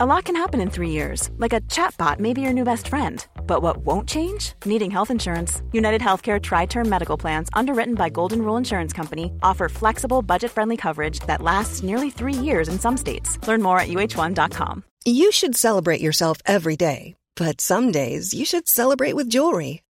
A lot can happen in 3 years, like a chatbot may be your new best friend. But what won't change? Needing health insurance. UnitedHealthcare Tri-Term Medical Plans, underwritten by Golden Rule Insurance Company, offer flexible, budget-friendly coverage that lasts nearly 3 years in some states. Learn more at uh1.com. You should celebrate yourself every day, but some days you should celebrate with jewelry.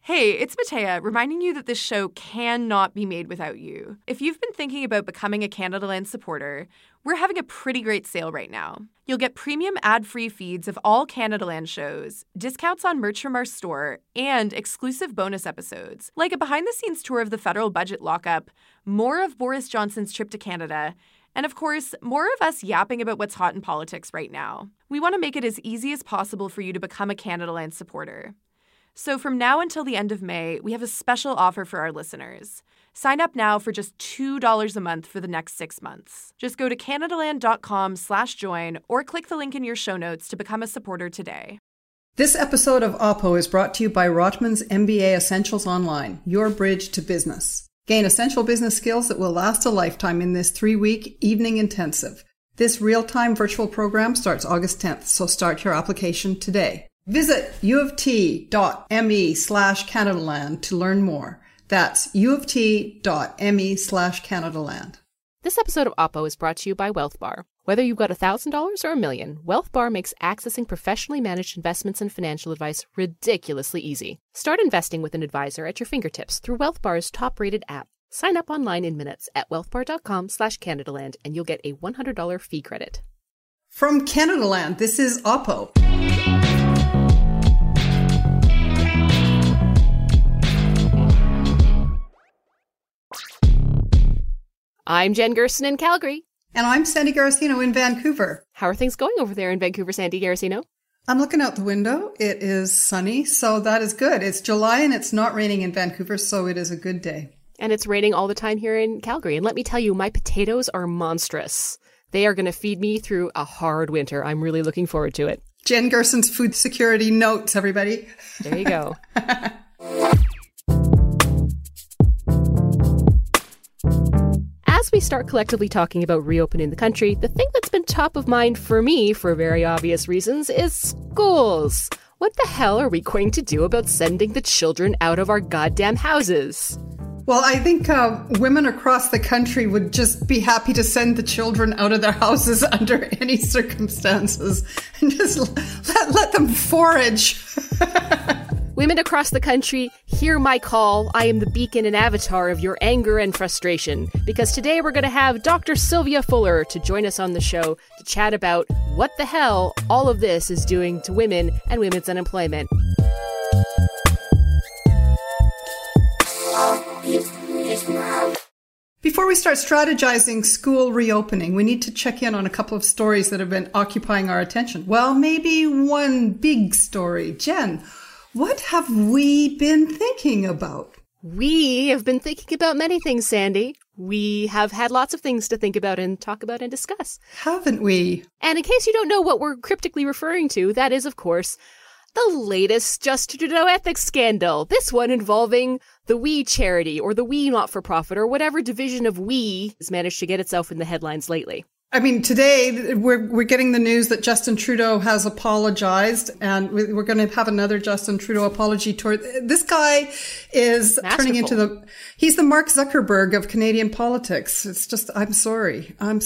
Hey, it's Matea, reminding you that this show cannot be made without you. If you've been thinking about becoming a CanadaLand supporter, we're having a pretty great sale right now. You'll get premium ad-free feeds of all CanadaLand shows, discounts on merch from our store, and exclusive bonus episodes, like a behind-the-scenes tour of the federal budget lockup, more of Boris Johnson's trip to Canada, and of course, more of us yapping about what's hot in politics right now. We want to make it as easy as possible for you to become a CanadaLand supporter. So from now until the end of May, we have a special offer for our listeners. Sign up now for just $2 a month for the next 6 months. Just go to canadaland.com/join or click the link in your show notes to become a supporter today. This episode of OPPO is brought to you by Rotman's MBA Essentials Online, your bridge to business. Gain essential business skills that will last a lifetime in this 3-week evening intensive. This real-time virtual program starts August 10th, so start your application today. Visit uoft.me/CanadaLand to learn more. That's uoft.me/CanadaLand. This episode of OPPO is brought to you by Wealth Bar. Whether you've got $1,000 or $1 million, Wealth Bar makes accessing professionally managed investments and financial advice ridiculously easy. Start investing with an advisor at your fingertips through Wealth Bar's top-rated app. Sign up online in minutes at wealthbar.com/CanadaLand and you'll get a $100 fee credit. From CanadaLand, this is OPPO. I'm Jen Gerson in Calgary. And I'm Sandy Garasino in Vancouver. How are things going over there in Vancouver, Sandy Garasino? I'm looking out the window. It is sunny, so that is good. It's July and it's not raining in Vancouver, so it is a good day. And it's raining all the time here in Calgary. And let me tell you, my potatoes are monstrous. They are going to feed me through a hard winter. I'm really looking forward to it. Jen Gerson's food security notes, everybody. There you go. As we start collectively talking about reopening the country, the thing that's been top of mind for me, for very obvious reasons, is schools. What the hell are we going to do about sending the children out of our goddamn houses? Well, I think women across the country would just be happy to send the children out of their houses under any circumstances and just let them forage. Women across the country, hear my call. I am the beacon and avatar of your anger and frustration, because today we're going to have Dr. Sylvia Fuller to join us on the show to chat about what the hell all of this is doing to women and women's unemployment. Before we start strategizing school reopening, we need to check in on a couple of stories that have been occupying our attention. Well, maybe one big story. Jen, what have we been thinking about? We have been thinking about many things, Sandy. We have had lots of things to think about and talk about and discuss. Haven't we? And in case you don't know what we're cryptically referring to, that is, of course, the latest Justin Trudeau ethics scandal. This one involving the WE charity or the WE not-for-profit or whatever division of WE has managed to get itself in the headlines lately. I mean, today we're getting the news that Justin Trudeau has apologized, and we're going to have another Justin Trudeau apology tour. This guy is masterful. Turning into he's the Mark Zuckerberg of Canadian politics. It's just, I'm sorry. I'm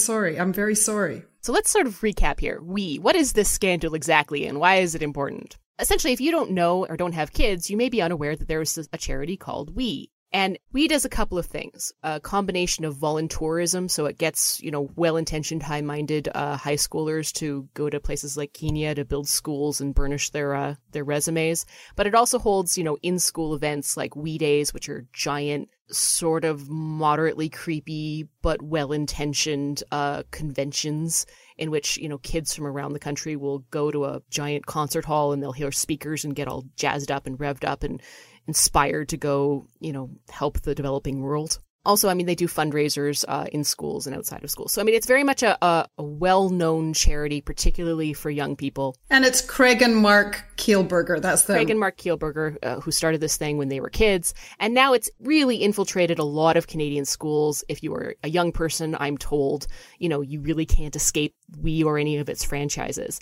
very sorry. So let's sort of recap here. WE, what is this scandal exactly and why is it important? Essentially, if you don't know or don't have kids, you may be unaware that there is a charity called WE. And WE does a couple of things, a combination of voluntourism. So it gets, well-intentioned, high-minded high schoolers to go to places like Kenya to build schools and burnish their resumes. But it also holds, in-school events like WE Days, which are giant sort of moderately creepy but well-intentioned conventions in which, you know, kids from around the country will go to a giant concert hall and they'll hear speakers and get all jazzed up and revved up and inspired to go, you know, help the developing world. Also, I mean, they do fundraisers in schools and outside of schools. So, I mean, it's very much a well-known charity, particularly for young people. And it's Craig and Mark Kielberger. That's them. Craig and Mark Kielberger, who started this thing when they were kids. And now it's really infiltrated a lot of Canadian schools. If you are a young person, I'm told, you know, you really can't escape WE or any of its franchises.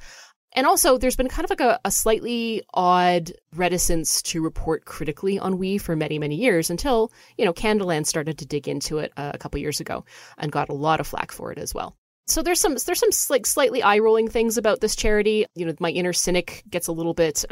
And also, there's been kind of like a slightly odd reticence to report critically on WE for many, many years until, you know, Canadaland started to dig into it a couple years ago and got a lot of flack for it as well. So there's some like slightly eye-rolling things about this charity. You know, my inner cynic gets a little bit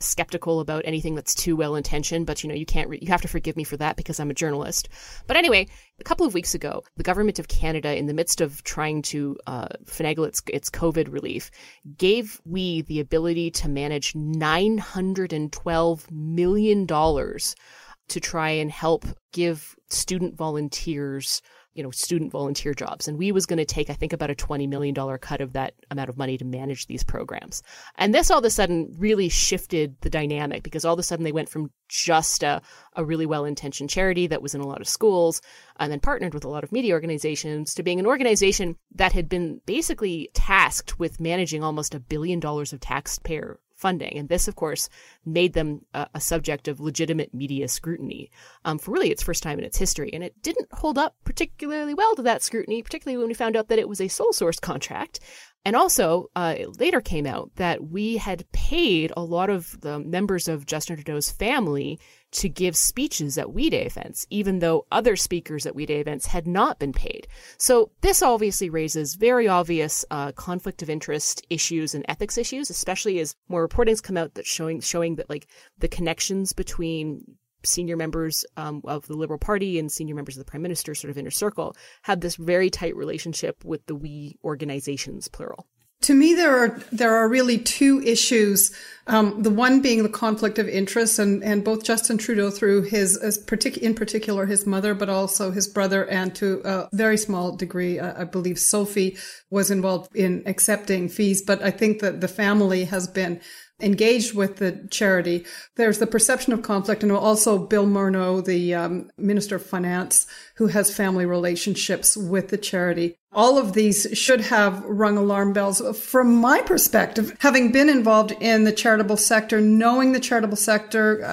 skeptical about anything that's too well-intentioned, but, you know, you have to forgive me for that because I'm a journalist. But anyway, a couple of weeks ago, the government of Canada, in the midst of trying to finagle its COVID relief, gave WE the ability to manage $912 million to try and help give student volunteers, you know, student volunteer jobs. And WE was going to take, I think, about a $20 million cut of that amount of money to manage these programs. And this all of a sudden really shifted the dynamic because all of a sudden they went from just a really well-intentioned charity that was in a lot of schools and then partnered with a lot of media organizations to being an organization that had been basically tasked with managing almost $1 billion of taxpayer funding. And this, of course, made them a subject of legitimate media scrutiny for really its first time in its history. And it didn't hold up particularly well to that scrutiny, particularly when we found out that it was a sole source contract. And also, it later came out that WE had paid a lot of the members of Justin Trudeau's family to give speeches at WE Day events, even though other speakers at WE Day events had not been paid. So this obviously raises very obvious conflict of interest issues and ethics issues, especially as more reportings come out that showing that like the connections between senior members of the Liberal Party and senior members of the Prime Minister's sort of inner circle have this very tight relationship with the WE organizations, plural. To me, there are really two issues. The one being the conflict of interest, and both Justin Trudeau through in particular his mother, but also his brother, and to a very small degree, I believe Sophie was involved in accepting fees. But I think that the family has been engaged with the charity. There's the perception of conflict, and also Bill Morneau, the Minister of Finance, who has family relationships with the charity. All of these should have rung alarm bells from my perspective. Having been involved in the charitable sector, knowing the charitable sector,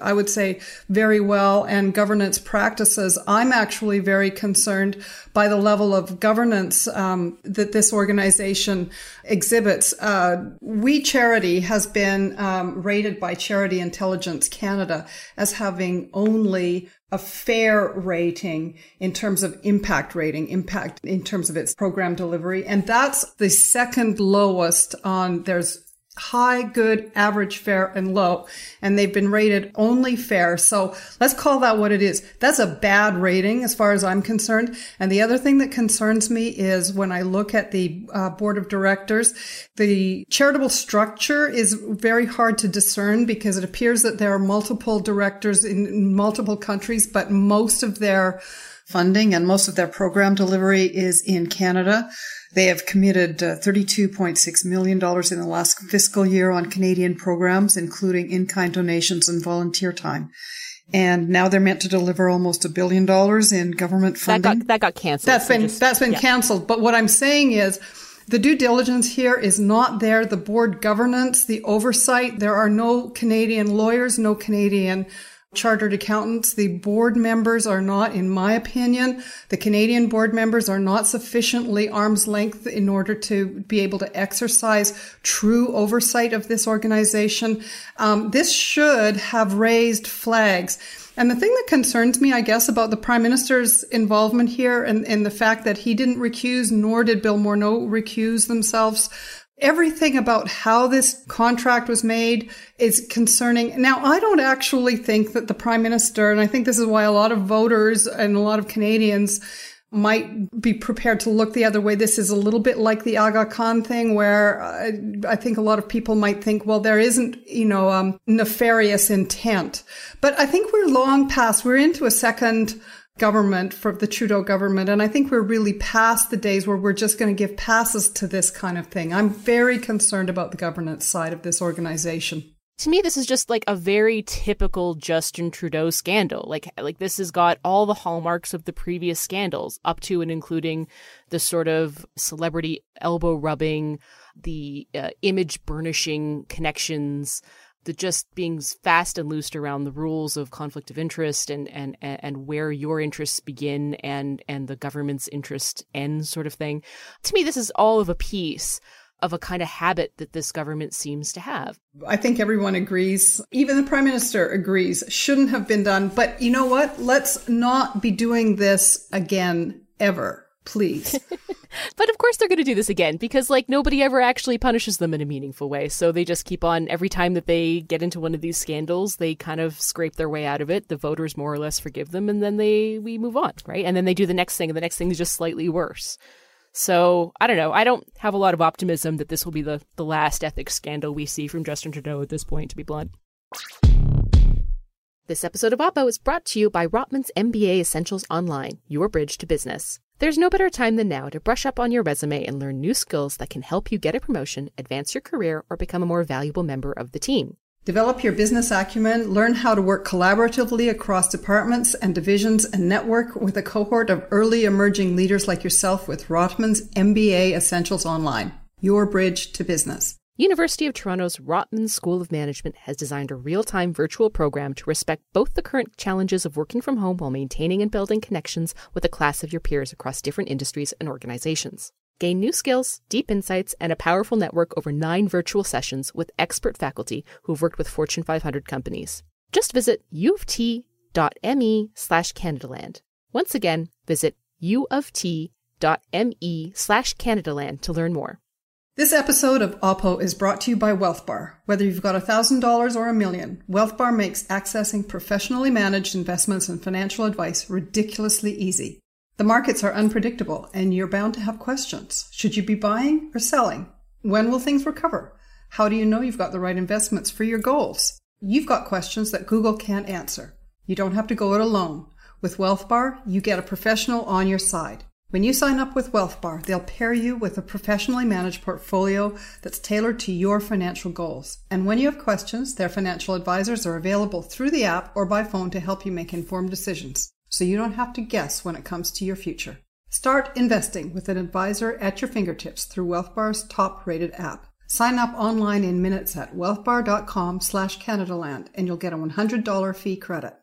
I would say very well, and governance practices, I'm actually very concerned by the level of governance that this organization exhibits. WE Charity has been rated by Charity Intelligence Canada as having only a fair rating in terms of impact in terms of its program delivery. And that's the second lowest on, there's high, good, average, fair, and low. And they've been rated only fair. So let's call that what it is. That's a bad rating as far as I'm concerned. And the other thing that concerns me is when I look at the board of directors, the charitable structure is very hard to discern because it appears that there are multiple directors in multiple countries, but most of their funding and most of their program delivery is in Canada. They have committed $32.6 million in the last fiscal year on Canadian programs, including in-kind donations and volunteer time. And now they're meant to deliver almost $1 billion in government funding. That got canceled. That's been canceled. But what I'm saying is the due diligence here is not there. The board governance, the oversight, there are no Canadian lawyers, no Canadian chartered accountants. The board members are not, in my opinion, the Canadian board members are not sufficiently arm's length in order to be able to exercise true oversight of this organization. This should have raised flags. And the thing that concerns me, I guess, about the Prime Minister's involvement here and the fact that he didn't recuse, nor did Bill Morneau recuse themselves. Everything about how this contract was made is concerning. Now, I don't actually think that the Prime Minister, and I think this is why a lot of voters and a lot of Canadians might be prepared to look the other way. This is a little bit like the Aga Khan thing, where I think a lot of people might think, well, there isn't, nefarious intent. But I think we're long past, we're into a second government for the Trudeau government. And I think we're really past the days where we're just going to give passes to this kind of thing. I'm very concerned about the governance side of this organization. To me, this is just like a very typical Justin Trudeau scandal. Like this has got all the hallmarks of the previous scandals, up to and including the sort of celebrity elbow rubbing, the image burnishing connections, the just being fast and loose around the rules of conflict of interest and where your interests begin and the government's interest end sort of thing. To me, this is all of a piece of a kind of habit that this government seems to have. I think everyone agrees. Even the Prime Minister agrees. Shouldn't have been done. But you know what? Let's not be doing this again, ever, please. But of course they're going to do this again, because nobody ever actually punishes them in a meaningful way. So they just keep on, every time that they get into one of these scandals, they kind of scrape their way out of it. The voters more or less forgive them, and then we move on, right? And then they do the next thing, and the next thing is just slightly worse. So I don't know. I don't have a lot of optimism that this will be the last ethics scandal we see from Justin Trudeau at this point, to be blunt. This episode of OPPO is brought to you by Rotman's MBA Essentials Online, your bridge to business. There's no better time than now to brush up on your resume and learn new skills that can help you get a promotion, advance your career, or become a more valuable member of the team. Develop your business acumen, learn how to work collaboratively across departments and divisions, and network with a cohort of early emerging leaders like yourself with Rotman's MBA Essentials Online, your bridge to business. University of Toronto's Rotman School of Management has designed a real-time virtual program to respect both the current challenges of working from home while maintaining and building connections with a class of your peers across different industries and organizations. Gain new skills, deep insights, and a powerful network over 9 virtual sessions with expert faculty who've worked with Fortune 500 companies. Just visit uoft.me/Canadaland. Once again, visit uoft.me/Canadaland to learn more. This episode of OPPO is brought to you by Wealth Bar. Whether you've got $1,000 or $1 million, Wealth Bar makes accessing professionally managed investments and financial advice ridiculously easy. The markets are unpredictable, and you're bound to have questions. Should you be buying or selling? When will things recover? How do you know you've got the right investments for your goals? You've got questions that Google can't answer. You don't have to go it alone. With Wealth Bar, you get a professional on your side. When you sign up with Wealth Bar, they'll pair you with a professionally managed portfolio that's tailored to your financial goals. And when you have questions, their financial advisors are available through the app or by phone to help you make informed decisions, so you don't have to guess when it comes to your future. Start investing with an advisor at your fingertips through WealthBar's top-rated app. Sign up online in minutes at wealthbar.com/Canadaland, and you'll get a $100 fee credit.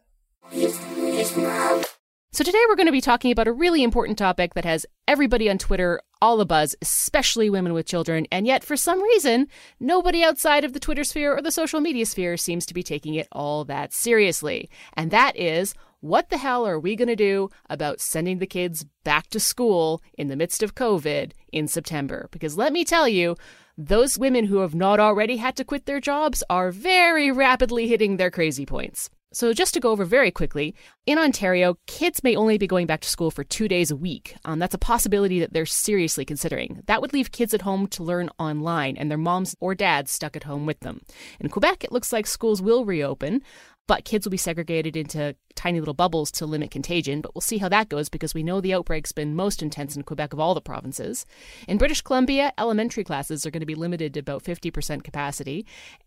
So today we're going to be talking about a really important topic that has everybody on Twitter all abuzz, especially women with children, and yet for some reason, nobody outside of the Twitter sphere or the social media sphere seems to be taking it all that seriously. And that is, what the hell are we going to do about sending the kids back to school in the midst of COVID in September? Because let me tell you, those women who have not already had to quit their jobs are very rapidly hitting their crazy points. So just to go over very quickly, in Ontario, kids may only be going back to school for 2 days a week. That's a possibility that they're seriously considering. That would leave kids at home to learn online and their moms or dads stuck at home with them. In Quebec, it looks like schools will reopen, but kids will be segregated into tiny little bubbles to limit contagion. But we'll see how that goes, because we know the outbreak's been most intense in Quebec of all the provinces. In British Columbia, elementary classes are going to be limited to about 50% capacity.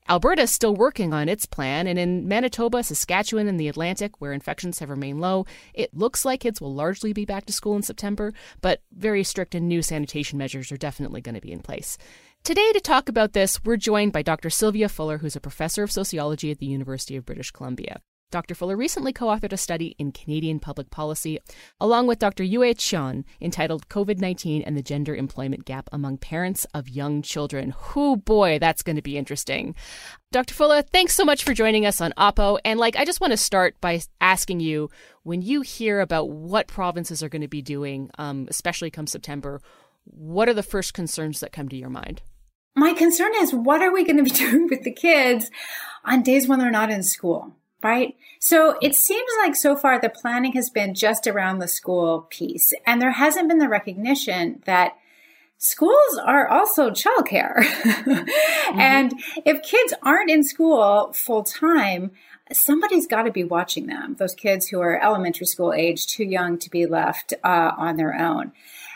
Alberta's still working on its plan. And in Manitoba, Saskatchewan, and the Atlantic, where infections have remained low, it looks like kids will largely be back to school in September. But very strict and new sanitation measures are definitely going to be in place. Today, to talk about this, we're joined by Dr. Sylvia Fuller, who's a professor of sociology at the University of British Columbia. Dr. Fuller recently co-authored a study in Canadian Public Policy, along with Dr. Yue Qian, entitled COVID-19 and the Gender Employment Gap Among Parents of Young Children. Oh boy, that's going to be interesting. Dr. Fuller, thanks so much for joining us on OPPO. And I just want to start by asking you, when you hear about what provinces are going to be doing, especially come September, what are the first concerns that come to your mind? My concern is, what are we going to be doing with the kids on days when they're not in school, right? So it seems like so far the planning has been just around the school piece, and there hasn't been the recognition that schools are also childcare. Mm-hmm. And if kids aren't in school full time, somebody's got to be watching them, those kids who are elementary school age, too young to be left on their own.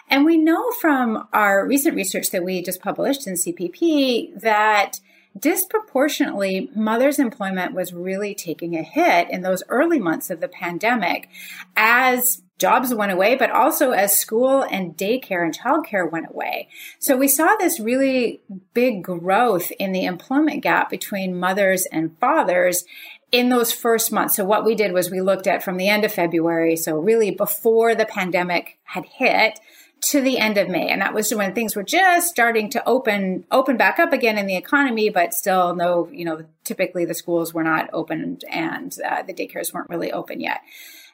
And we know from our recent research that we just published in CPP that disproportionately mothers' employment was really taking a hit in those early months of the pandemic as jobs went away, but also as school and daycare and childcare went away. So we saw this really big growth in the employment gap between mothers and fathers in those first months. So what we did was we looked at from the end of February, so really before the pandemic had hit, to the end of May. And that was when things were just starting to open back up again in the economy, but still no, typically the schools were not open and the daycares weren't really open yet.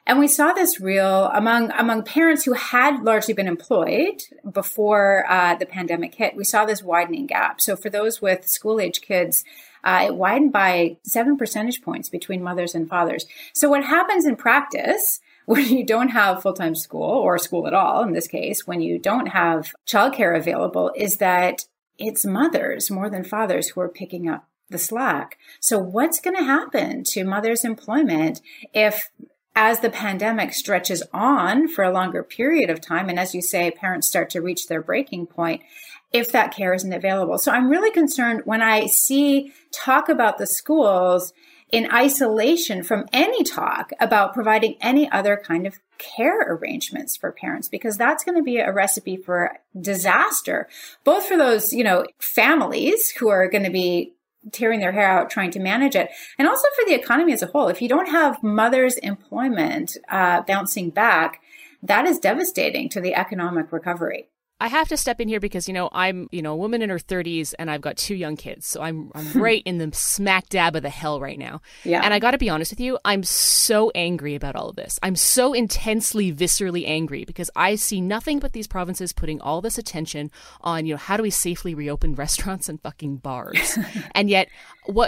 And we saw this real among parents who had largely been employed before the pandemic hit, we saw this widening gap. So for those with school age kids, it widened by 7 percentage points between mothers and fathers. So what happens in practice when you don't have full-time school or school at all, in this case, when you don't have childcare available, is that it's mothers more than fathers who are picking up the slack. So what's going to happen to mothers' employment if, as the pandemic stretches on for a longer period of time, and as you say, parents start to reach their breaking point, if that care isn't available? So I'm really concerned when I see talk about the schools in isolation from any talk about providing any other kind of care arrangements for parents, because that's going to be a recipe for disaster, both for those, families who are going to be tearing their hair out trying to manage it, and also for the economy as a whole. If you don't have mothers' employment bouncing back, that is devastating to the economic recovery. I have to step in here because, I'm, a woman in her 30s and I've got 2 young kids. So I'm right in the smack dab of the hell right now. Yeah. And I got to be honest with you, I'm so angry about all of this. I'm so intensely, viscerally angry because I see nothing but these provinces putting all this attention on, how do we safely reopen restaurants and fucking bars? And yet,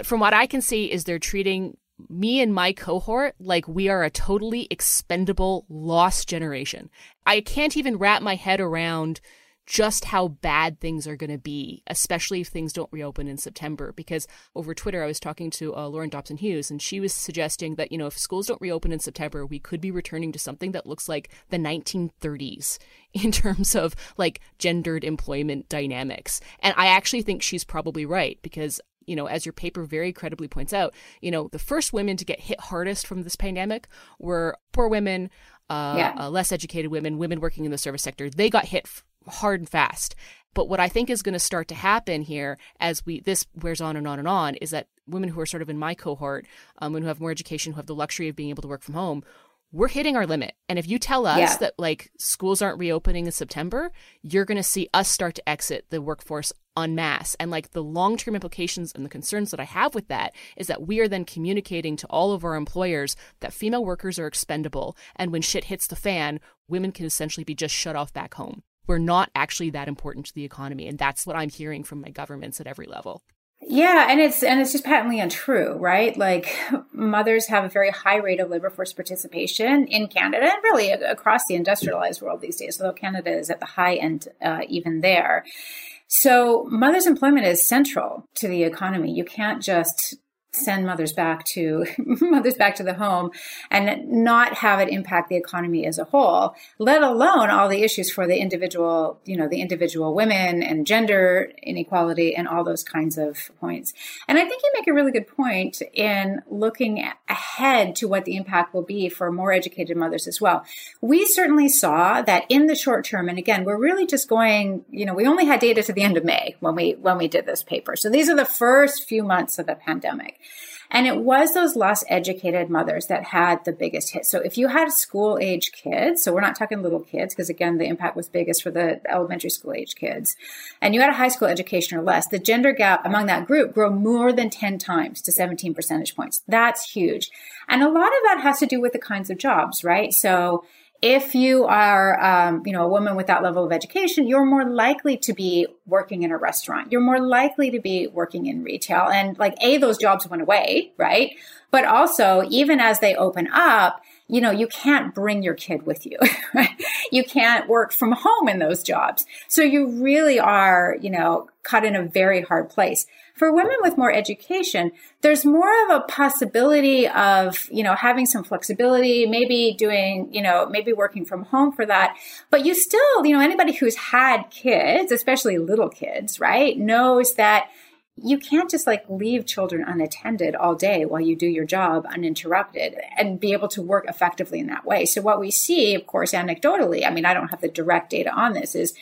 from what I can see is they're treating me and my cohort like we are a totally expendable, lost generation. I can't even wrap my head around just how bad things are going to be, especially if things don't reopen in September. Because over Twitter, I was talking to Lauren Dobson Hughes, and she was suggesting that, if schools don't reopen in September, we could be returning to something that looks like the 1930s in terms of gendered employment dynamics. And I actually think she's probably right because, as your paper very credibly points out, the first women to get hit hardest from this pandemic were poor women, less educated women, women working in the service sector. They got hit hard and fast. But what I think is going to start to happen here as this wears on and on and on is that women who are sort of in my cohort, women who have more education, who have the luxury of being able to work from home, we're hitting our limit. And if you tell us that schools aren't reopening in September, you're going to see us start to exit the workforce en masse. And the long-term implications and the concerns that I have with that is that we are then communicating to all of our employers that female workers are expendable. And when shit hits the fan, women can essentially be just shut off back home. We're not actually that important to the economy. And that's what I'm hearing from my governments at every level. Yeah. And it's just patently untrue, right? Mothers have a very high rate of labor force participation in Canada and really across the industrialized world these days, although Canada is at the high end even there. So mothers' employment is central to the economy. You can't just send mothers back to the home and not have it impact the economy as a whole, let alone all the issues for the individual, the individual women and gender inequality and all those kinds of points. And I think you make a really good point in looking ahead to what the impact will be for more educated mothers as well. We certainly saw that in the short term. And again, we're really just going, we only had data to the end of May when we did this paper. So these are the first few months of the pandemic. And it was those less educated mothers that had the biggest hit. So if you had school age kids, so we're not talking little kids, because again, the impact was biggest for the elementary school age kids, and you had a high school education or less, the gender gap among that group grew more than 10 times to 17 percentage points. That's huge. And a lot of that has to do with the kinds of jobs, right? So If you are, a woman with that level of education, you're more likely to be working in a restaurant. You're more likely to be working in retail. And those jobs went away, right? But also, even as they open up, you can't bring your kid with you, right? You can't work from home in those jobs. So you really are, caught in a very hard place. For women with more education, there's more of a possibility of, having some flexibility, maybe doing, maybe working from home for that. But you still, anybody who's had kids, especially little kids, right, knows that you can't just leave children unattended all day while you do your job uninterrupted and be able to work effectively in that way. So what we see, of course, anecdotally, I don't have the direct data on this, is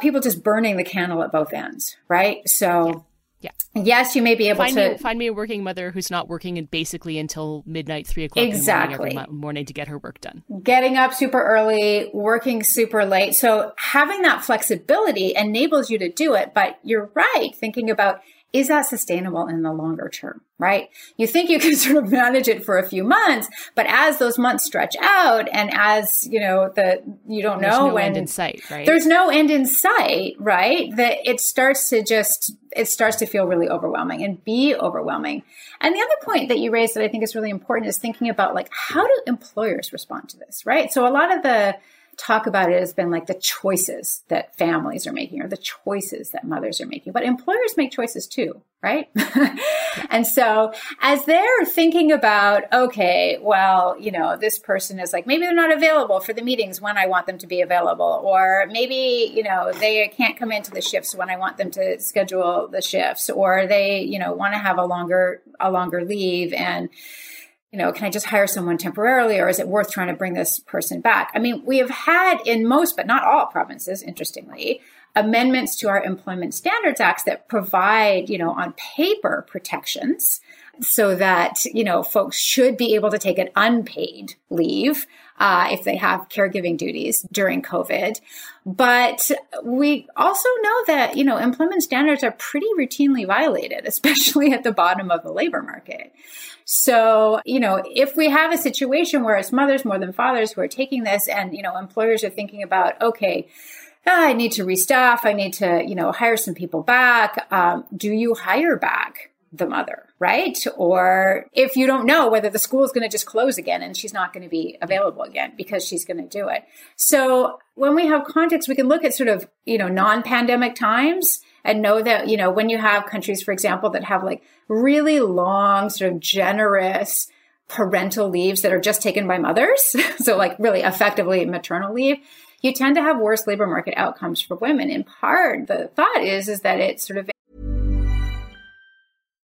people just burning the candle at both ends, right? So... Yeah. Yes, you may be able to find me a working mother who's not working and basically until midnight, 3 o'clock exactly. in the morning to get her work done. Getting up super early, working super late. So having that flexibility enables you to do it. But you're right, thinking about, is that sustainable in the longer term, right? You think you can sort of manage it for a few months, but as those months stretch out and as, you don't know when... There's no end in sight, right? There's no end in sight, right? That it starts to feel really overwhelming and be overwhelming. And the other point that you raised that I think is really important is thinking about how do employers respond to this, right? So a lot of the talk about it has been the choices that families are making or the choices that mothers are making, but employers make choices too, right? And so as they're thinking about, okay, well, this person is maybe they're not available for the meetings when I want them to be available, or maybe, they can't come into the shifts when I want them to schedule the shifts, or they, want to have a longer leave, and can I just hire someone temporarily, or is it worth trying to bring this person back? We have had in most, but not all provinces, interestingly, amendments to our Employment Standards Acts that provide, on paper protections so that, folks should be able to take an unpaid leave if they have caregiving duties during COVID. But we also know that, employment standards are pretty routinely violated, especially at the bottom of the labor market. So, if we have a situation where it's mothers more than fathers who are taking this, and, employers are thinking about, okay, I need to restaff, I need to, hire some people back. Do you hire back the mother, right? Or if you don't know whether the school is going to just close again and she's not going to be available again because she's going to do it. So when we have context, we can look at sort of, non-pandemic times and know that, when you have countries, for example, that have really long, sort of generous parental leaves that are just taken by mothers, so really effectively maternal leave, you tend to have worse labor market outcomes for women. In part, the thought is that it's sort of...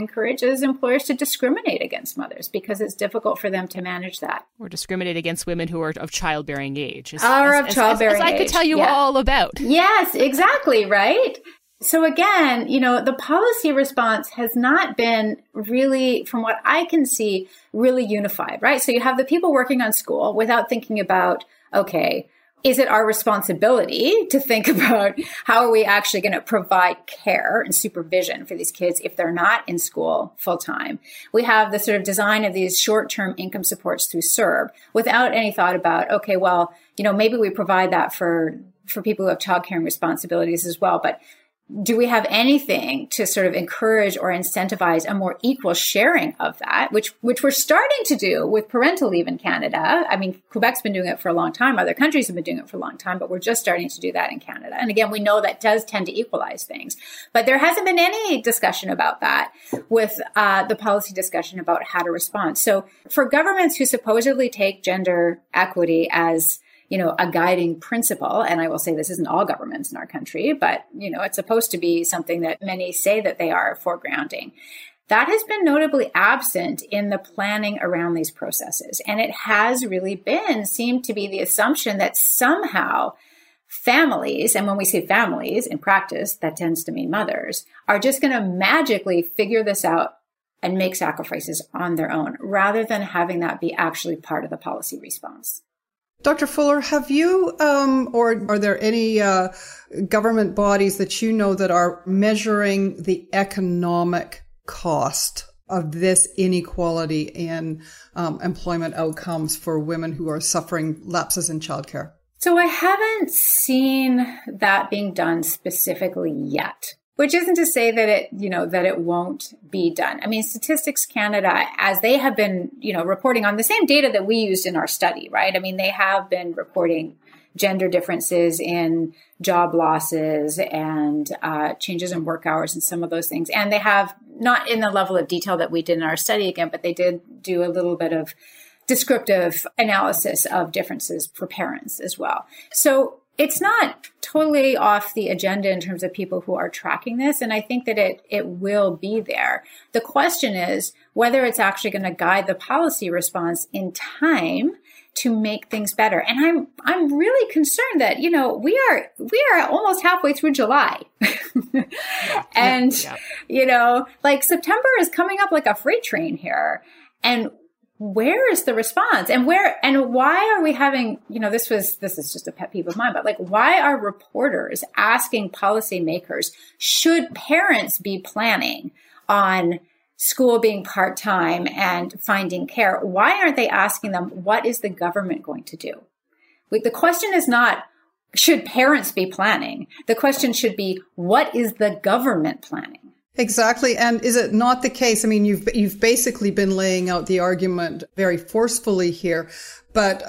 encourages employers to discriminate against mothers because it's difficult for them to manage that. Or discriminate against women who are of childbearing age. As I could tell you all about. Yes, exactly, right? So again, the policy response has not been really, from what I can see, really unified, right? So you have the people working on school without thinking about, okay, is it our responsibility to think about how are we actually going to provide care and supervision for these kids if they're not in school full time? We have the sort of design of these short-term income supports through CERB without any thought about, okay, well, maybe we provide that for people who have childcare responsibilities as well, but do we have anything to sort of encourage or incentivize a more equal sharing of that, which we're starting to do with parental leave in Canada? Quebec's been doing it for a long time. Other countries have been doing it for a long time, but we're just starting to do that in Canada. And again, we know that does tend to equalize things. But there hasn't been any discussion about that with the policy discussion about how to respond. So for governments who supposedly take gender equity as a guiding principle. And I will say this isn't all governments in our country, but, it's supposed to be something that many say that they are foregrounding. That has been notably absent in the planning around these processes. And it has really been, seemed to be the assumption that somehow families, and when we say families in practice, that tends to mean mothers, are just going to magically figure this out and make sacrifices on their own, rather than having that be actually part of the policy response. Dr. Fuller, have you, or are there any government bodies that you know that are measuring the economic cost of this inequality in employment outcomes for women who are suffering lapses in childcare? So I haven't seen that being done specifically yet, which isn't to say that it won't be done. I mean, Statistics Canada, as they have been, reporting on the same data that we used in our study, right? I mean, they have been reporting gender differences in job losses and changes in work hours and some of those things. And they have, not in the level of detail that we did in our study again, but they did do a little bit of descriptive analysis of differences for parents as well. So it's not totally off the agenda in terms of people who are tracking this. And I think that it will be there. The question is whether it's actually going to guide the policy response in time to make things better. And I'm really concerned that, we are almost halfway through July. And September is coming up like a freight train here. And where is the response? And why are we having, this is just a pet peeve of mine, but why are reporters asking policymakers, should parents be planning on school being part-time and finding care? Why aren't they asking them, what is the government going to do? The question is not, should parents be planning? The question should be, what is the government planning? Exactly. And is it not the case? I mean, you've basically been laying out the argument very forcefully here, but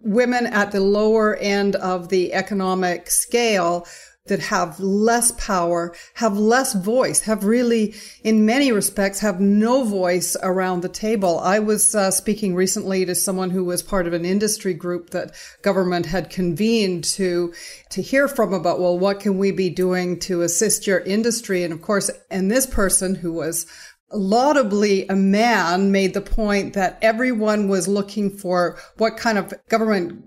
women at the lower end of the economic scale that have less power, have less voice, have really, in many respects, have no voice around the table. I was speaking recently to someone who was part of an industry group that government had convened to hear from about, well, what can we be doing to assist your industry? And of course, and this person who was laudably a man made the point that everyone was looking for what kind of government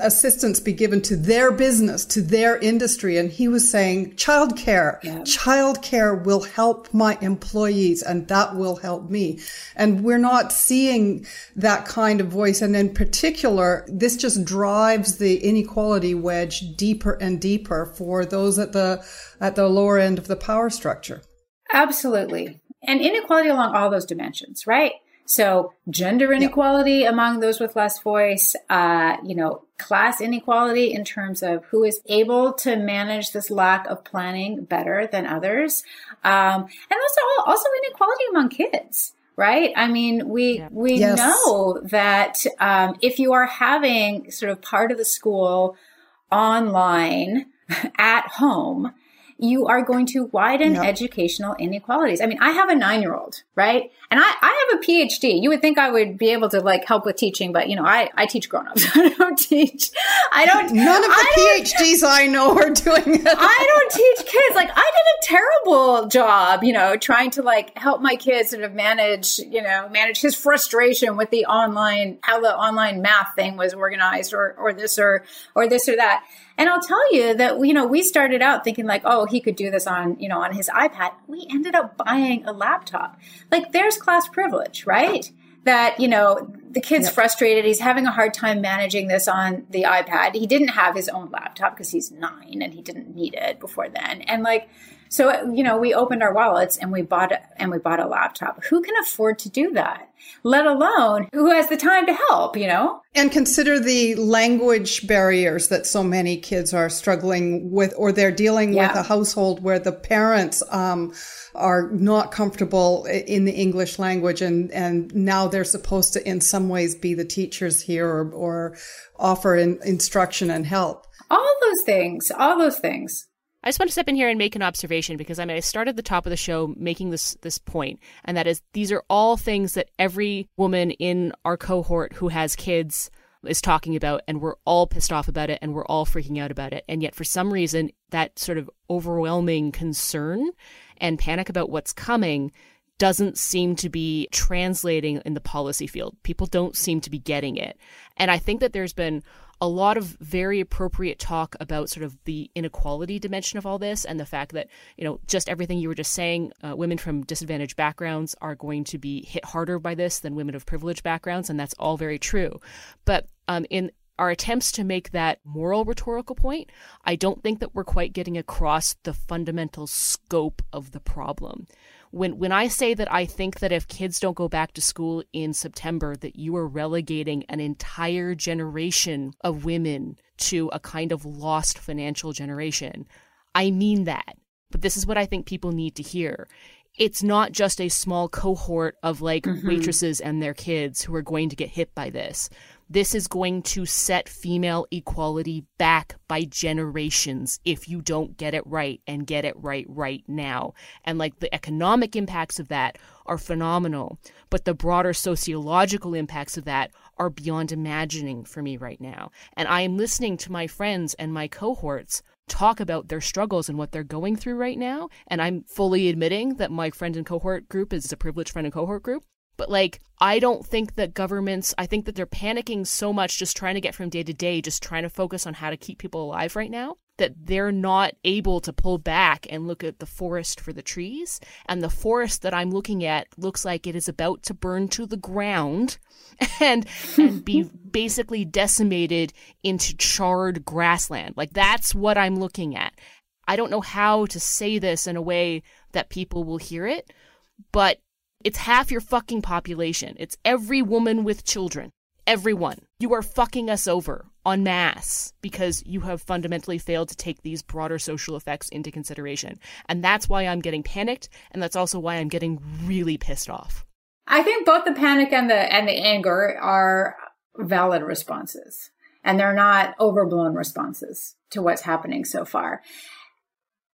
assistance be given to their business, to their industry. And he was saying, childcare, yeah. Childcare will help my employees and that will help me. And we're not seeing that kind of voice. And in particular, this just drives the inequality wedge deeper and deeper for those at the lower end of the power structure. Absolutely. And inequality along all those dimensions, right? So gender inequality among those with less voice, class inequality in terms of who is able to manage this lack of planning better than others. And also inequality among kids, right? I mean, we know that if you are having sort of part of the school online at home, you are going to widen educational inequalities. I mean, I have a 9-year-old, right? And I have a PhD. You would think I would be able to help with teaching, but I teach grownups. I don't teach. None of the PhDs I know are doing it. I don't teach kids. I did a terrible job, trying to help my kid sort of manage his frustration with the online, how the online math thing was organized or this or that. And I'll tell you that, we started out thinking he could do this on, on his iPad. We ended up buying a laptop. There's class privilege, right? That, the kid's frustrated. He's having a hard time managing this on the iPad. He didn't have his own laptop because he's 9 and he didn't need it before then. And we opened our wallets and we bought a laptop. Who can afford to do that? Let alone who has the time to help, And consider the language barriers that so many kids are struggling with, or they're dealing with a household where the parents are not comfortable in the English language. And now they're supposed to, in some ways, be the teachers here or offer instruction and help. All those things. I just want to step in here and make an observation because I start at the top of the show making this point, and that is these are all things that every woman in our cohort who has kids is talking about, and we're all pissed off about it and we're all freaking out about it. And yet for some reason, that sort of overwhelming concern and panic about what's coming doesn't seem to be translating in the policy field. People don't seem to be getting it. And I think that there's been a lot of very appropriate talk about sort of the inequality dimension of all this and the fact that, you know, just everything you were just saying, women from disadvantaged backgrounds are going to be hit harder by this than women of privileged backgrounds. And that's all very true. But in our attempts to make that moral rhetorical point, I don't think that we're quite getting across the fundamental scope of the problem. When I say that I think that if kids don't go back to school in September, that you are relegating an entire generation of women to a kind of lost financial generation, I mean that. But this is what I think people need to hear. It's not just a small cohort of like waitresses and their kids who are going to get hit by this. This is going to set female equality back by generations if you don't get it right and get it right now. And like the economic impacts of that are phenomenal, but the broader sociological impacts of that are beyond imagining for me right now. And I am listening to my friends and my cohorts talk about their struggles and what they're going through right now. And I'm fully admitting that my friend and cohort group is a privileged friend and cohort group. But like, I don't think that governments, I think that they're panicking so much just trying to get from day to day, just trying to focus on how to keep people alive right now, that they're not able to pull back and look at the forest for the trees. And the forest that I'm looking at looks like it is about to burn to the ground and be basically decimated into charred grassland. Like, that's what I'm looking at. I don't know how to say this in a way that people will hear it, but it's half your fucking population. It's every woman with children. Everyone. You are fucking us over en masse because you have fundamentally failed to take these broader social effects into consideration. And that's why I'm getting panicked. And that's also why I'm getting really pissed off. I think both the panic and the anger are valid responses. And they're not overblown responses to what's happening so far.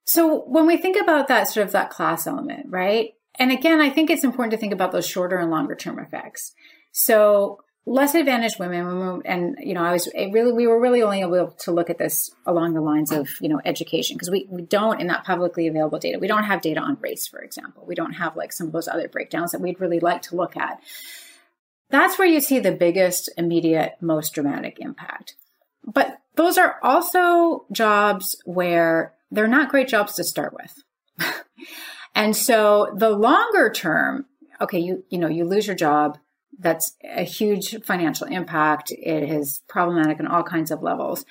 So when we think about that sort of that class element, right? And again, I think it's important to think about those shorter and longer term effects. So less advantaged women, and, you know, we were really only able to look at this along the lines of, you know, education, because we don't, in that publicly available data, we don't have data on race, for example. We don't have like some of those other breakdowns that we'd really like to look at. That's where you see the biggest, immediate, most dramatic impact. But those are also jobs where they're not great jobs to start with. And so the longer term, okay, you lose your job. That's a huge financial impact. It is problematic on all kinds of levels.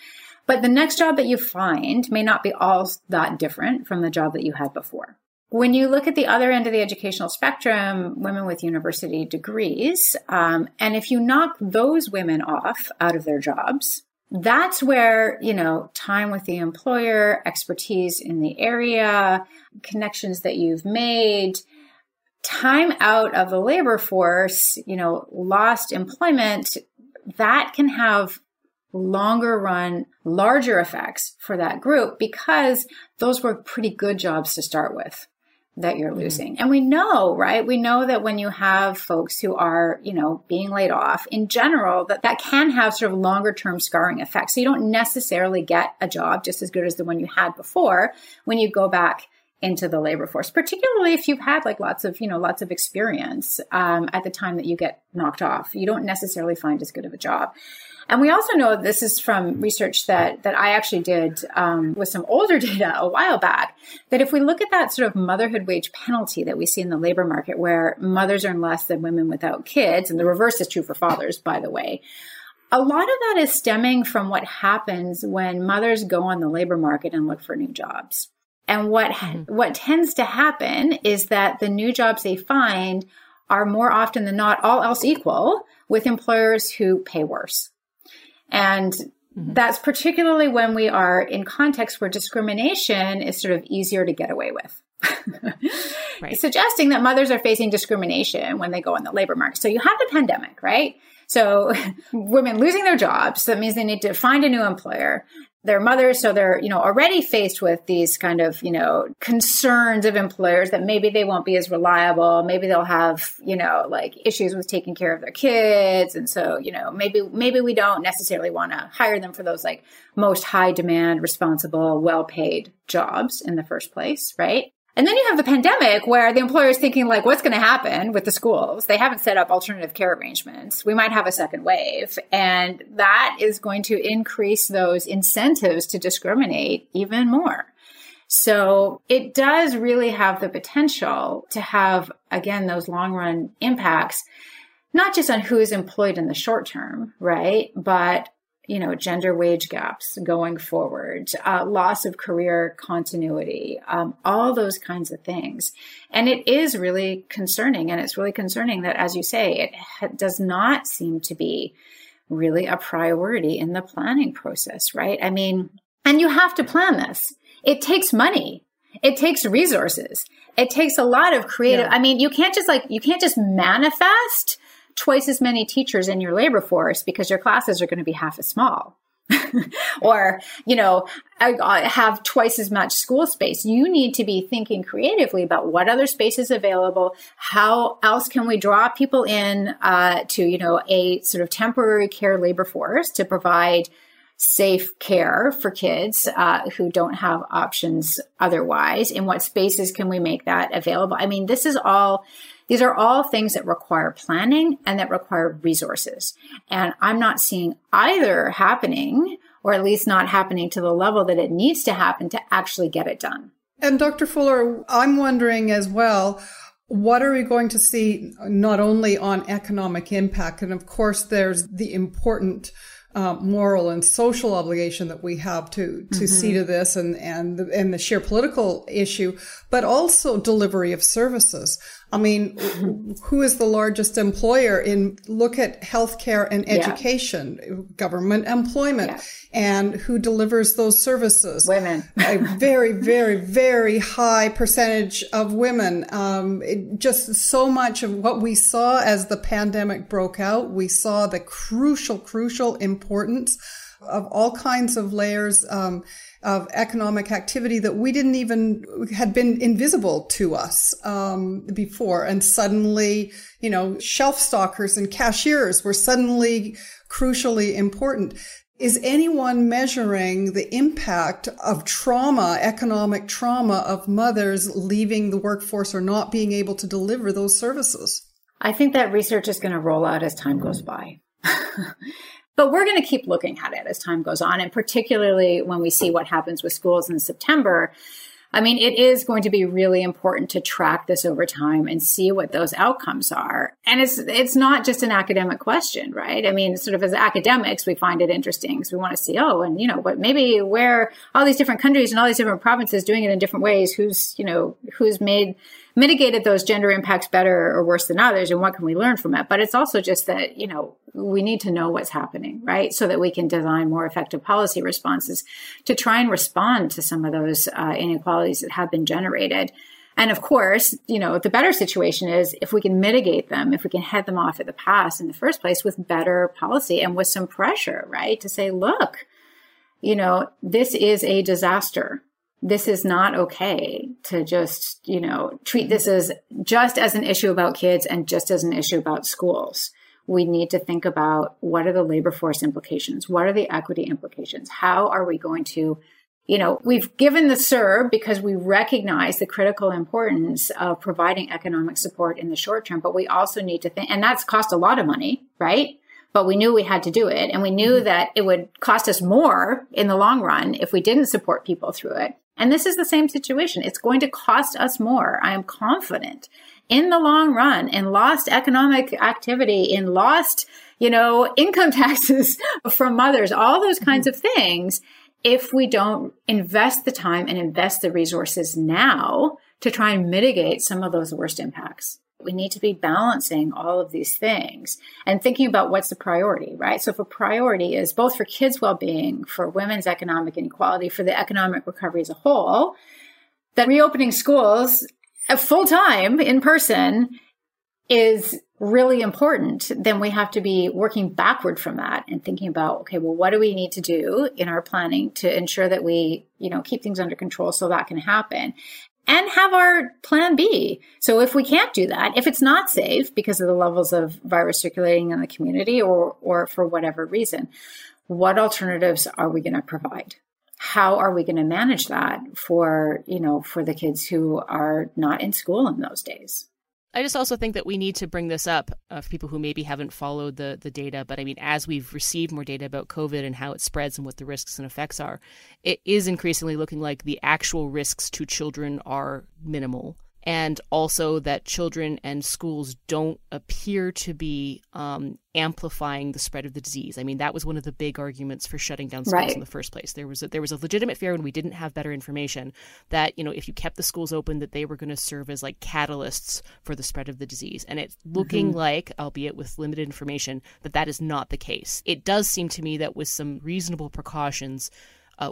But the next job that you find may not be all that different from the job that you had before. When you look at the other end of the educational spectrum, women with university degrees, and if you knock those women off out of their jobs, that's where, you know, time with the employer, expertise in the area, connections that you've made, time out of the labor force, you know, lost employment, that can have longer run, larger effects for that group because those were pretty good jobs to start with that you're losing. And we know, right? We know that when you have folks who are, you know, being laid off in general, that can have sort of longer term scarring effects. So you don't necessarily get a job just as good as the one you had before when you go back into the labor force, particularly if you've had like lots of experience at the time that you get knocked off. You don't necessarily find as good of a job. And we also know this is from research that I actually did with some older data a while back, that if we look at that sort of motherhood wage penalty that we see in the labor market where mothers earn less than women without kids, and the reverse is true for fathers, by the way, a lot of that is stemming from what happens when mothers go on the labor market and look for new jobs. And what tends to happen is that the new jobs they find are more often than not all else equal with employers who pay worse. And that's particularly when we are in contexts where discrimination is sort of easier to get away with. Right. Suggesting that mothers are facing discrimination when they go on the labor market. So you have the pandemic, right? So women losing their jobs, so that means they need to find a new employer. They're mothers, so they're, you know, already faced with these kind of, you know, concerns of employers that maybe they won't be as reliable. Maybe they'll have, you know, like issues with taking care of their kids. And so, you know, maybe we don't necessarily want to hire them for those like most high demand, responsible, well-paid jobs in the first place, right? And then you have the pandemic where the employer is thinking, like, what's going to happen with the schools? They haven't set up alternative care arrangements. We might have a second wave. And that is going to increase those incentives to discriminate even more. So it does really have the potential to have, again, those long-run impacts, not just on who is employed in the short term, right? But, you know, gender wage gaps going forward, loss of career continuity, all those kinds of things. And it is really concerning. And it's really concerning that, as you say, it does not seem to be really a priority in the planning process, right? I mean, and you have to plan this. It takes money. It takes resources. It takes a lot of creative. Yeah. I mean, you can't just manifest twice as many teachers in your labor force because your classes are going to be half as small or, you know, have twice as much school space. You need to be thinking creatively about what other space is available. How else can we draw people in to, you know, a sort of temporary care labor force to provide safe care for kids who don't have options otherwise? In what spaces can we make that available? I mean, these are all things that require planning and that require resources. And I'm not seeing either happening, or at least not happening to the level that it needs to happen to actually get it done. And Dr. Fuller, I'm wondering as well, what are we going to see not only on economic impact? And of course, there's the important moral and social obligation that we have to see to this and the sheer political issue, but also delivery of services. I mean, who is the largest employer in, look at healthcare and education, government employment, and who delivers those services? Women. A very, very, very high percentage of women. Just so much of what we saw as the pandemic broke out, we saw the crucial importance of all kinds of layers of economic activity that we didn't even, had been invisible to us before. And suddenly, you know, shelf stockers and cashiers were suddenly crucially important. Is anyone measuring the impact of trauma, economic trauma of mothers leaving the workforce or not being able to deliver those services? I think that research is going to roll out as time goes by. But we're going to keep looking at it as time goes on, and particularly when we see what happens with schools in September. I mean, it is going to be really important to track this over time and see what those outcomes are. And it's not just an academic question, right? I mean, sort of as academics, we find it interesting because we want to see, oh, and, you know, but maybe where all these different countries and all these different provinces doing it in different ways, who's mitigated those gender impacts better or worse than others, and what can we learn from it? But it's also just that, you know, we need to know what's happening, right? So that we can design more effective policy responses to try and respond to some of those inequalities that have been generated. And of course, you know, the better situation is if we can mitigate them, if we can head them off at the pass in the first place with better policy and with some pressure, right? To say, look, you know, this is a disaster. This is not okay to just, you know, treat this as just as an issue about kids and just as an issue about schools. We need to think about what are the labor force implications? What are the equity implications? How are we going to, you know, we've given the CERB because we recognize the critical importance of providing economic support in the short term, but we also need to think, and that's cost a lot of money, right? But we knew we had to do it. And we knew that it would cost us more in the long run if we didn't support people through it. And this is the same situation. It's going to cost us more. I am confident in the long run in lost economic activity, in lost, you know, income taxes from mothers, all those kinds of things. If we don't invest the time and invest the resources now to try and mitigate some of those worst impacts. We need to be balancing all of these things and thinking about what's the priority, right? So if a priority is both for kids' well-being, for women's economic inequality, for the economic recovery as a whole, that reopening schools full-time in person is really important, then we have to be working backward from that and thinking about, okay, well, what do we need to do in our planning to ensure that we, you know, keep things under control so that can happen? And have our plan B. So if we can't do that, if it's not safe because of the levels of virus circulating in the community or for whatever reason, what alternatives are we going to provide? how are we going to manage that for, you know, for the kids who are not in school in those days? I just also think that we need to bring this up for people who maybe haven't followed the data. But I mean, as we've received more data about COVID and how it spreads and what the risks and effects are, it is increasingly looking like the actual risks to children are minimal. And also that children and schools don't appear to be amplifying the spread of the disease. I mean, that was one of the big arguments for shutting down schools in the first place. There was a legitimate fear when we didn't have better information that, you know, if you kept the schools open, that they were going to serve as like catalysts for the spread of the disease. And it's looking like, albeit with limited information, that is not the case. It does seem to me that with some reasonable precautions,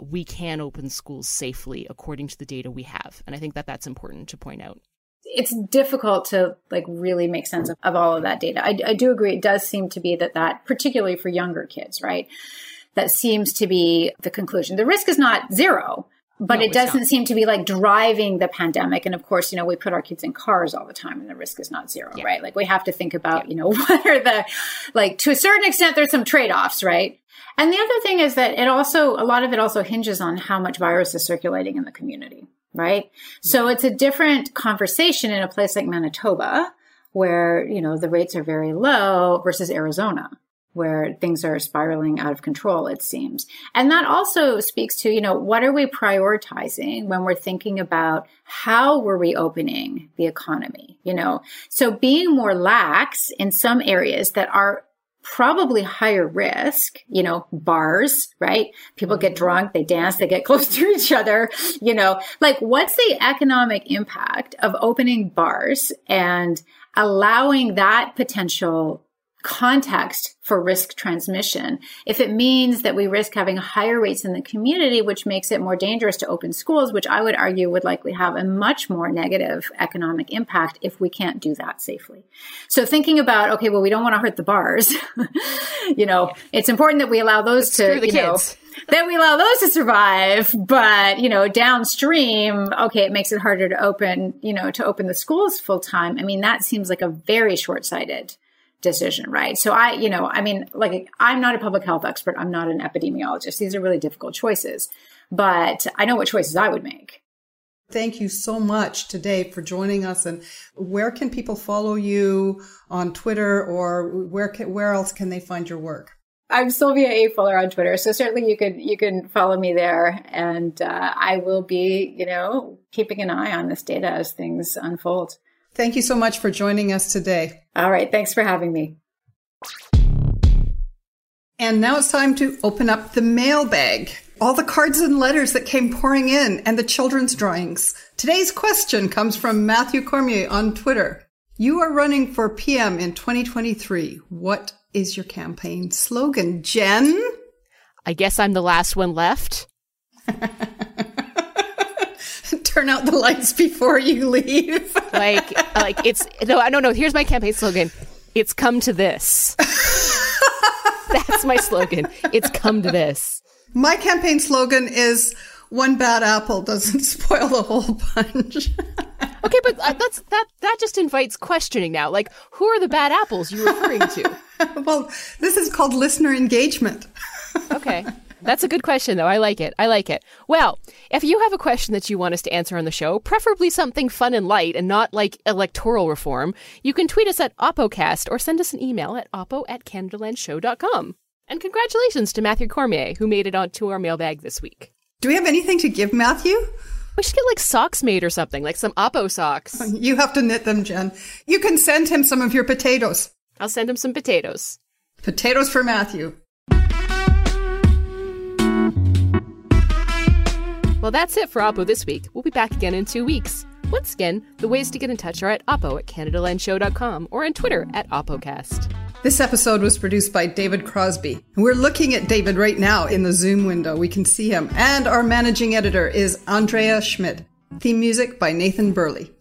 we can open schools safely according to the data we have. And I think that that's important to point out. It's difficult to like really make sense of all of that data. I do agree. It does seem to be that particularly for younger kids, right? That seems to be the conclusion. The risk is not zero, but it doesn't seem to be like driving the pandemic. And of course, you know, we put our kids in cars all the time and the risk is not zero, right? Like we have to think about, you know, what are the, like to a certain extent, there's some trade-offs, right? And the other thing is that a lot of it also hinges on how much virus is circulating in the community, right? Mm-hmm. So it's a different conversation in a place like Manitoba, where, you know, the rates are very low versus Arizona, where things are spiraling out of control, it seems. And that also speaks to, you know, what are we prioritizing when we're thinking about how we're reopening the economy, you know? So being more lax in some areas that are probably higher risk, you know, bars, right? People get drunk, they dance, they get close to each other, you know, like what's the economic impact of opening bars and allowing that potential context for risk transmission? If it means that we risk having higher rates in the community, which makes it more dangerous to open schools, which I would argue would likely have a much more negative economic impact if we can't do that safely. So thinking about, okay, well, we don't want to hurt the bars. You know, it's important that we allow those to, the you kids. Know, that we allow those to survive. But, you know, downstream, okay, it makes it harder to open, you know, to open the schools full time. I mean, that seems like a very short-sighted decision, right? So I'm not a public health expert. I'm not an epidemiologist. These are really difficult choices, but I know what choices I would make. Thank you so much today for joining us. And where can people follow you on Twitter, or where else can they find your work? I'm Sylvia A. Fuller on Twitter. So certainly you can follow me there, and I will be, you know, keeping an eye on this data as things unfold. Thank you so much for joining us today. All right. Thanks for having me. And now it's time to open up the mailbag. All the cards and letters that came pouring in, and the children's drawings. Today's question comes from Matthew Cormier on Twitter. You are running for PM in 2023. What is your campaign slogan, Jen? I guess I'm the last one left. Turn out the lights before you leave. like it's no, I don't know. Here's my campaign slogan. It's come to this. That's my slogan. It's come to this. My campaign slogan is one bad apple doesn't spoil the whole bunch. Okay, but that just invites questioning now. Like, who are the bad apples you're referring to? Well, this is called listener engagement. Okay. That's a good question, though. I like it. Well, if you have a question that you want us to answer on the show, preferably something fun and light and not like electoral reform, you can tweet us at OPPOcast or send us an email at oppo@canadalandshow.com. And congratulations to Matthew Cormier, who made it onto our mailbag this week. Do we have anything to give Matthew? We should get like socks made or something, like some Oppo socks. You have to knit them, Jen. You can send him some of your potatoes. I'll send him some potatoes. Potatoes for Matthew. Well, that's it for Oppo this week. We'll be back again in 2 weeks. Once again, the ways to get in touch are at oppo@canadalandshow.com or on Twitter at OPPOcast. This episode was produced by David Crosby. We're looking at David right now in the Zoom window. We can see him. And our managing editor is Andrea Schmidt. Theme music by Nathan Burley.